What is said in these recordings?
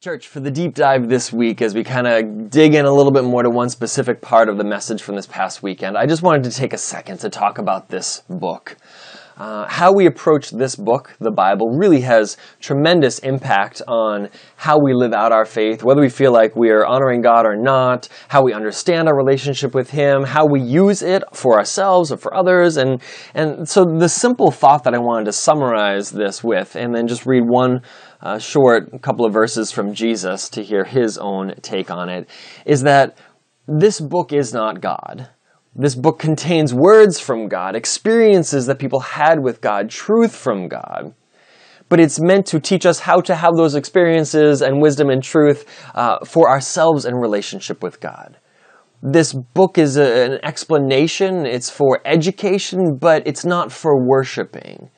Church, for the deep dive this week, as we kind of dig in a little bit more to one specific part of the message from this past weekend, I just wanted to take a second to talk about this book. How we approach this book, the Bible, really has tremendous impact on how we live out our faith, whether we feel like we are honoring God or not, how we understand our relationship with Him, how we use it for ourselves or for others. And so the simple thought that I wanted to summarize this with, and then just read one short couple of verses from Jesus to hear His own take on it, is that this book is not God. This book contains words from God, experiences that people had with God, truth from God. But it's meant to teach us how to have those experiences and wisdom and truth for ourselves in relationship with God. This book is an explanation, it's for education, but it's not for worshiping.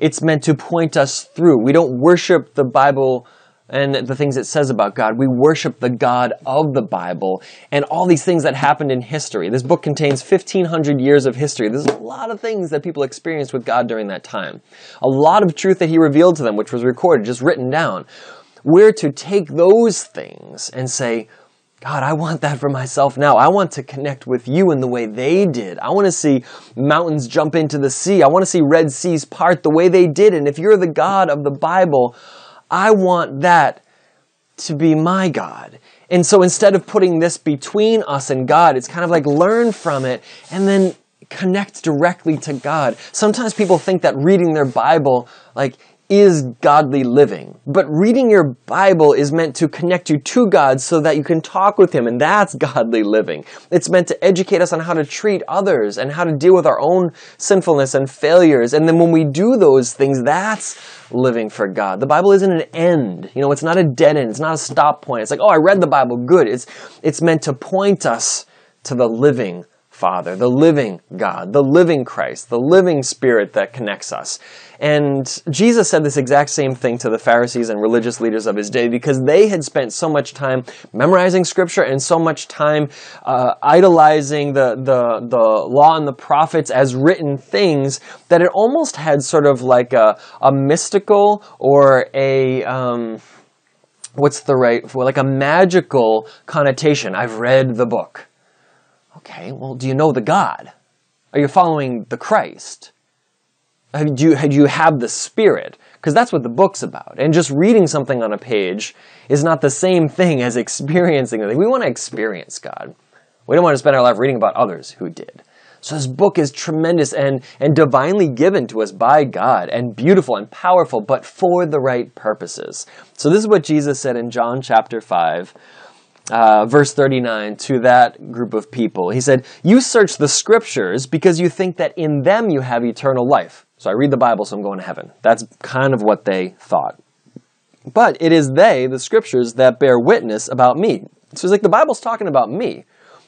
It's meant to point us through. We don't worship the Bible and the things it says about God. We worship the God of the Bible and all these things that happened in history. This book contains 1,500 years of history. There's a lot of things that people experienced with God during that time. A lot of truth that He revealed to them, which was recorded, just written down. We're to take those things and say, God, I want that for myself now. I want to connect with you in the way they did. I want to see mountains jump into the sea. I want to see Red Seas part the way they did. And if you're the God of the Bible, I want that to be my God. And so instead of putting this between us and God, it's kind of like learn from it and then connect directly to God. Sometimes people think that reading their Bible, is godly living. But reading your Bible is meant to connect you to God so that you can talk with Him, and that's godly living. It's meant to educate us on how to treat others and how to deal with our own sinfulness and failures. And then when we do those things, that's living for God. The Bible isn't an end. It's not a dead end. It's not a stop point. It's like, oh, I read the Bible. Good. It's meant to point us to the living Father, the living God, the living Christ, the living Spirit that connects us. And Jesus said this exact same thing to the Pharisees and religious leaders of His day because they had spent so much time memorizing Scripture and so much time idolizing the law and the prophets as written things that it almost had sort of like a mystical or a a magical connotation. I've read the book. Okay, well, do you know the God? Are you following the Christ? Do you have the Spirit? Because that's what the book's about. And just reading something on a page is not the same thing as experiencing it. We want to experience God. We don't want to spend our life reading about others who did. So this book is tremendous and divinely given to us by God and beautiful and powerful, but for the right purposes. So this is what Jesus said in John chapter 5. Verse 39, to that group of people. He said, you search the Scriptures because you think that in them you have eternal life. So I read the Bible, so I'm going to heaven. That's kind of what they thought. But it is they, the Scriptures, that bear witness about me. So it's like the Bible's talking about me,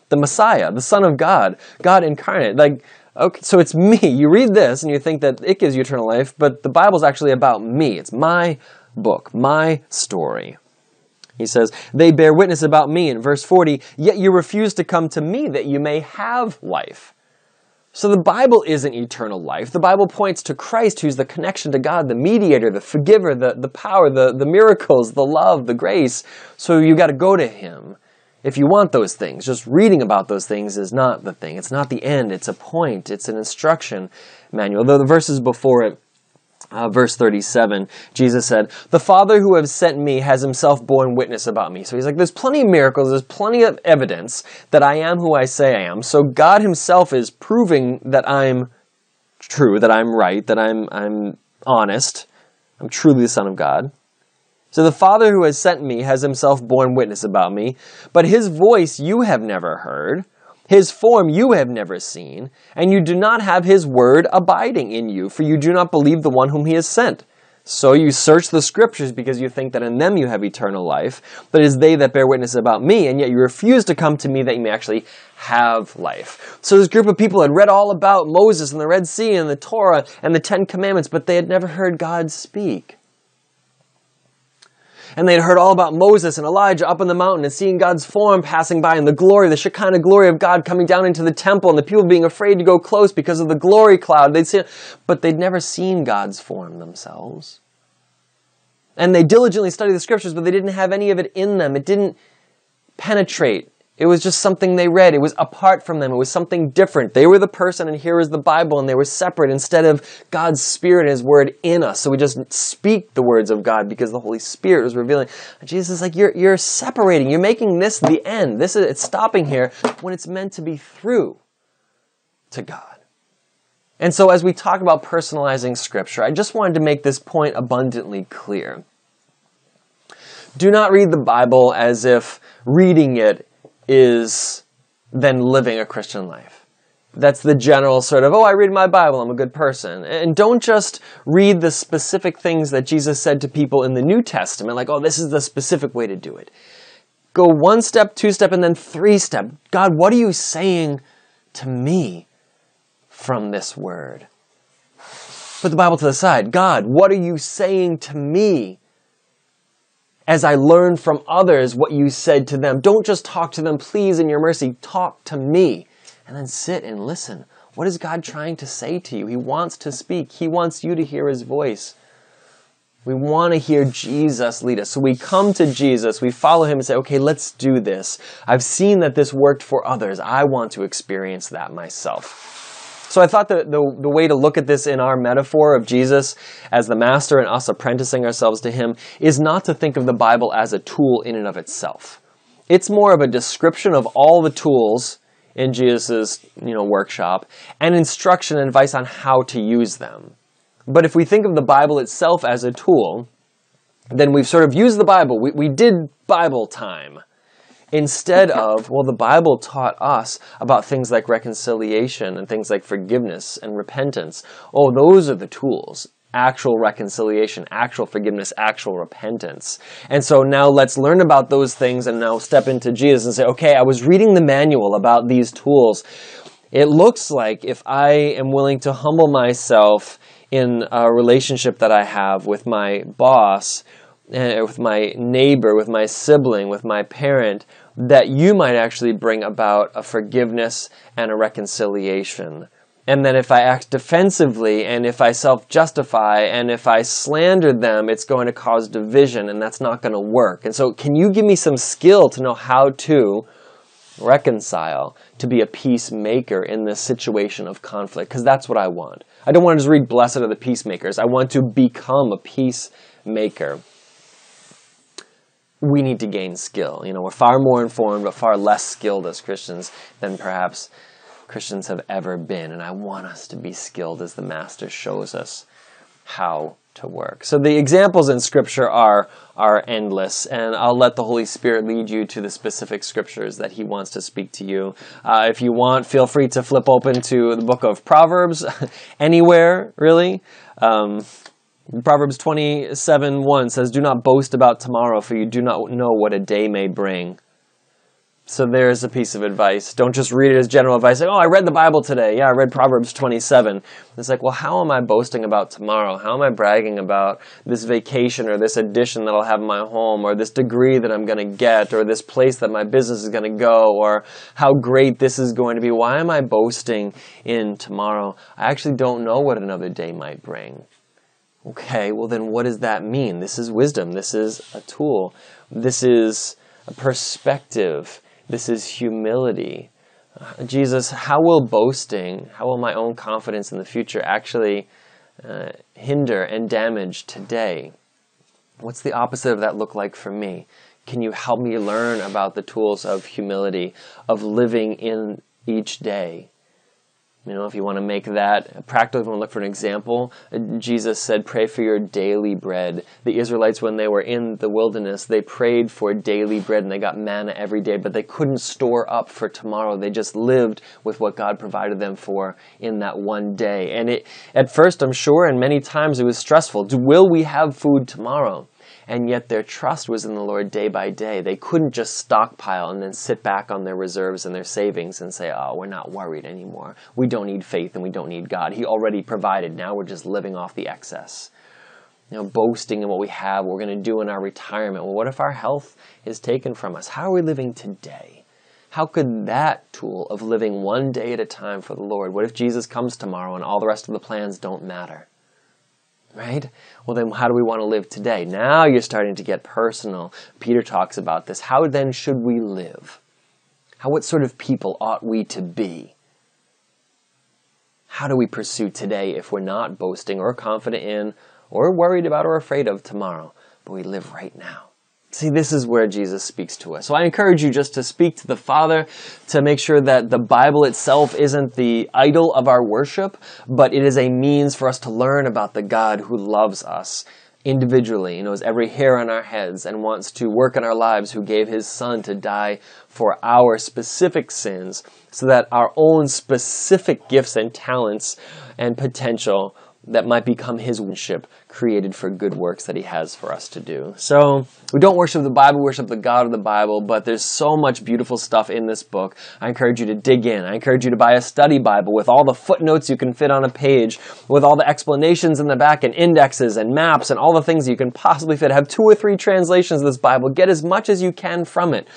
the Messiah, the Son of God, God incarnate. Okay, so it's me. You read this and you think that it gives you eternal life, but the Bible's actually about me. It's my book, my story. He says, they bear witness about me, in verse 40, yet you refuse to come to me that you may have life. So the Bible isn't eternal life. The Bible points to Christ, who's the connection to God, the mediator, the forgiver, the power, the miracles, the love, the grace. So you got to go to Him if you want those things. Just reading about those things is not the thing. It's not the end. It's a point. It's an instruction manual. Though the verses before it, verse 37, Jesus said, the Father who has sent me has Himself borne witness about me. So He's like, there's plenty of miracles, there's plenty of evidence that I am who I say I am. So God Himself is proving that I'm true, that I'm right, that I'm honest. I'm truly the Son of God. So the Father who has sent me has Himself borne witness about me, but His voice you have never heard. His form you have never seen, and you do not have His word abiding in you, for you do not believe the one whom He has sent. So you search the Scriptures because you think that in them you have eternal life, but it is they that bear witness about me, and yet you refuse to come to me that you may actually have life. So this group of people had read all about Moses and the Red Sea and the Torah and the Ten Commandments, but they had never heard God speak. And they'd heard all about Moses and Elijah up on the mountain and seeing God's form passing by and the glory, the Shekinah glory of God coming down into the temple and the people being afraid to go close because of the glory cloud. But they'd never seen God's form themselves. And they diligently studied the scriptures, but they didn't have any of it in them. It didn't penetrate. It was just something they read. It was apart from them. It was something different. They were the person, and here was the Bible, and they were separate instead of God's Spirit and His Word in us. So we just speak the words of God because the Holy Spirit was revealing. Jesus is like, you're separating. You're making this the end. This is, it's stopping here when it's meant to be through to God. And so as we talk about personalizing Scripture, I just wanted to make this point abundantly clear. Do not read the Bible as if reading it is then living a Christian life. That's the general sort of, oh, I read my Bible, I'm a good person. And don't just read the specific things that Jesus said to people in the New Testament, like, oh, this is the specific way to do it. Go one step, two step, and then three step. God, what are you saying to me from this word? Put the Bible to the side. God, what are you saying to me as I learn from others what you said to them? Don't just talk to them, please, in your mercy. Talk to me. And then sit and listen. What is God trying to say to you? He wants to speak. He wants you to hear His voice. We want to hear Jesus lead us. So we come to Jesus, we follow Him and say, okay, let's do this. I've seen that this worked for others. I want to experience that myself. So I thought that the way to look at this in our metaphor of Jesus as the master and us apprenticing ourselves to Him is not to think of the Bible as a tool in and of itself. It's more of a description of all the tools in Jesus' workshop and instruction and advice on how to use them. But if we think of the Bible itself as a tool, then we've sort of used the Bible. We did Bible time. Instead of, well, the Bible taught us about things like reconciliation and things like forgiveness and repentance. Oh, those are the tools. Actual reconciliation, actual forgiveness, actual repentance. And so now let's learn about those things and now step into Jesus and say, okay, I was reading the manual about these tools. It looks like if I am willing to humble myself in a relationship that I have with my boss, with my neighbor, with my sibling, with my parent, that you might actually bring about a forgiveness and a reconciliation. And then if I act defensively, and if I self-justify, and if I slander them, it's going to cause division, and that's not going to work. And so can you give me some skill to know how to reconcile, to be a peacemaker in this situation of conflict? Because that's what I want. I don't want to just read blessed are the peacemakers. I want to become a peacemaker. We need to gain skill. We're far more informed, but far less skilled as Christians than perhaps Christians have ever been. And I want us to be skilled as the Master shows us how to work. So the examples in Scripture are endless, and I'll let the Holy Spirit lead you to the specific Scriptures that He wants to speak to you. If you want, feel free to flip open to the book of Proverbs, anywhere, really. Proverbs 27:1 says, "Do not boast about tomorrow, for you do not know what a day may bring." So there's a piece of advice. Don't just read it as general advice, like, oh, I read the Bible today. Yeah, I read Proverbs 27. It's like, well, how am I boasting about tomorrow? How am I bragging about this vacation or this addition that I'll have in my home or this degree that I'm going to get or this place that my business is going to go or how great this is going to be? Why am I boasting in tomorrow? I actually don't know what another day might bring. Okay, well then what does that mean? This is wisdom. This is a tool. This is a perspective. This is humility. Jesus, how will boasting, how will my own confidence in the future actually hinder and damage today? What's the opposite of that look like for me? Can you help me learn about the tools of humility, of living in each day? If you want to make that practical, if you want to look for an example, Jesus said, pray for your daily bread. The Israelites, when they were in the wilderness, they prayed for daily bread and they got manna every day, but they couldn't store up for tomorrow. They just lived with what God provided them for in that one day. And at first, I'm sure, and many times it was stressful. Will we have food tomorrow? And yet their trust was in the Lord day by day. They couldn't just stockpile and then sit back on their reserves and their savings and say, oh, we're not worried anymore. We don't need faith and we don't need God. He already provided. Now we're just living off the excess. Boasting in what we have, what we're going to do in our retirement. Well, what if our health is taken from us? How are we living today? How could that tool of living one day at a time for the Lord? What if Jesus comes tomorrow and all the rest of the plans don't matter? right? Well, then how do we want to live today? Now you're starting to get personal. Peter talks about this. How then should we live? What sort of people ought we to be? How do we pursue today if we're not boasting or confident in or worried about or afraid of tomorrow, but we live right now? See, this is where Jesus speaks to us. So I encourage you just to speak to the Father, to make sure that the Bible itself isn't the idol of our worship, but it is a means for us to learn about the God who loves us individually, knows every hair on our heads, and wants to work in our lives, who gave his Son to die for our specific sins, so that our own specific gifts and talents and potential that might become his worship, created for good works that he has for us to do. So we don't worship the Bible, we worship the God of the Bible, but there's so much beautiful stuff in this book. I encourage you to dig in. I encourage you to buy a study Bible with all the footnotes you can fit on a page, with all the explanations in the back and indexes and maps and all the things you can possibly fit. Have 2 or 3 translations of this Bible. Get as much as you can from it.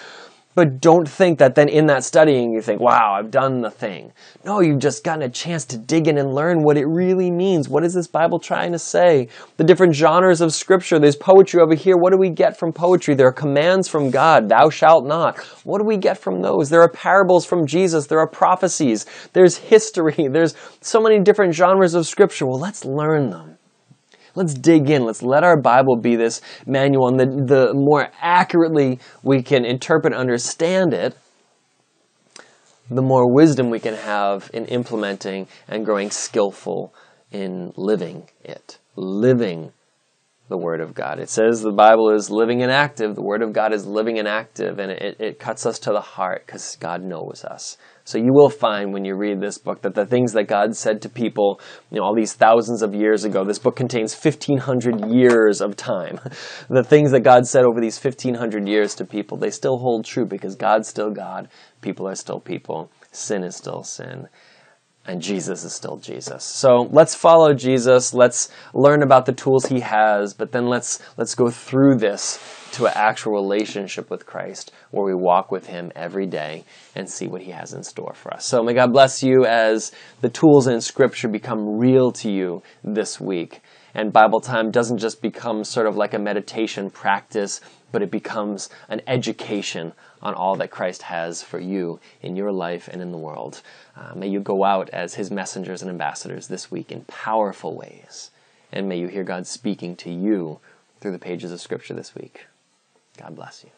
But don't think that then in that studying you think, wow, I've done the thing. No, you've just gotten a chance to dig in and learn what it really means. What is this Bible trying to say? The different genres of Scripture. There's poetry over here. What do we get from poetry? There are commands from God. Thou shalt not. What do we get from those? There are parables from Jesus. There are prophecies. There's history. There's so many different genres of Scripture. Well, let's learn them. Let's dig in. Let's let our Bible be this manual. And the more accurately we can interpret and understand it, the more wisdom we can have in implementing and growing skillful in living it. Living the Word of God. It says the Bible is living and active. The Word of God is living and active. And it cuts us to the heart because God knows us. So you will find when you read this book that the things that God said to people, all these thousands of years ago, this book contains 1,500 years of time. The things that God said over these 1,500 years to people, they still hold true because God's still God, people are still people, sin is still sin, and Jesus is still Jesus. So let's follow Jesus, let's learn about the tools he has, but then let's go through this to an actual relationship with Christ where we walk with him every day and see what he has in store for us. So may God bless you as the tools in Scripture become real to you this week. And Bible time doesn't just become sort of like a meditation practice, but it becomes an education on all that Christ has for you in your life and in the world. May you go out as his messengers and ambassadors this week in powerful ways. And may you hear God speaking to you through the pages of Scripture this week. God bless you.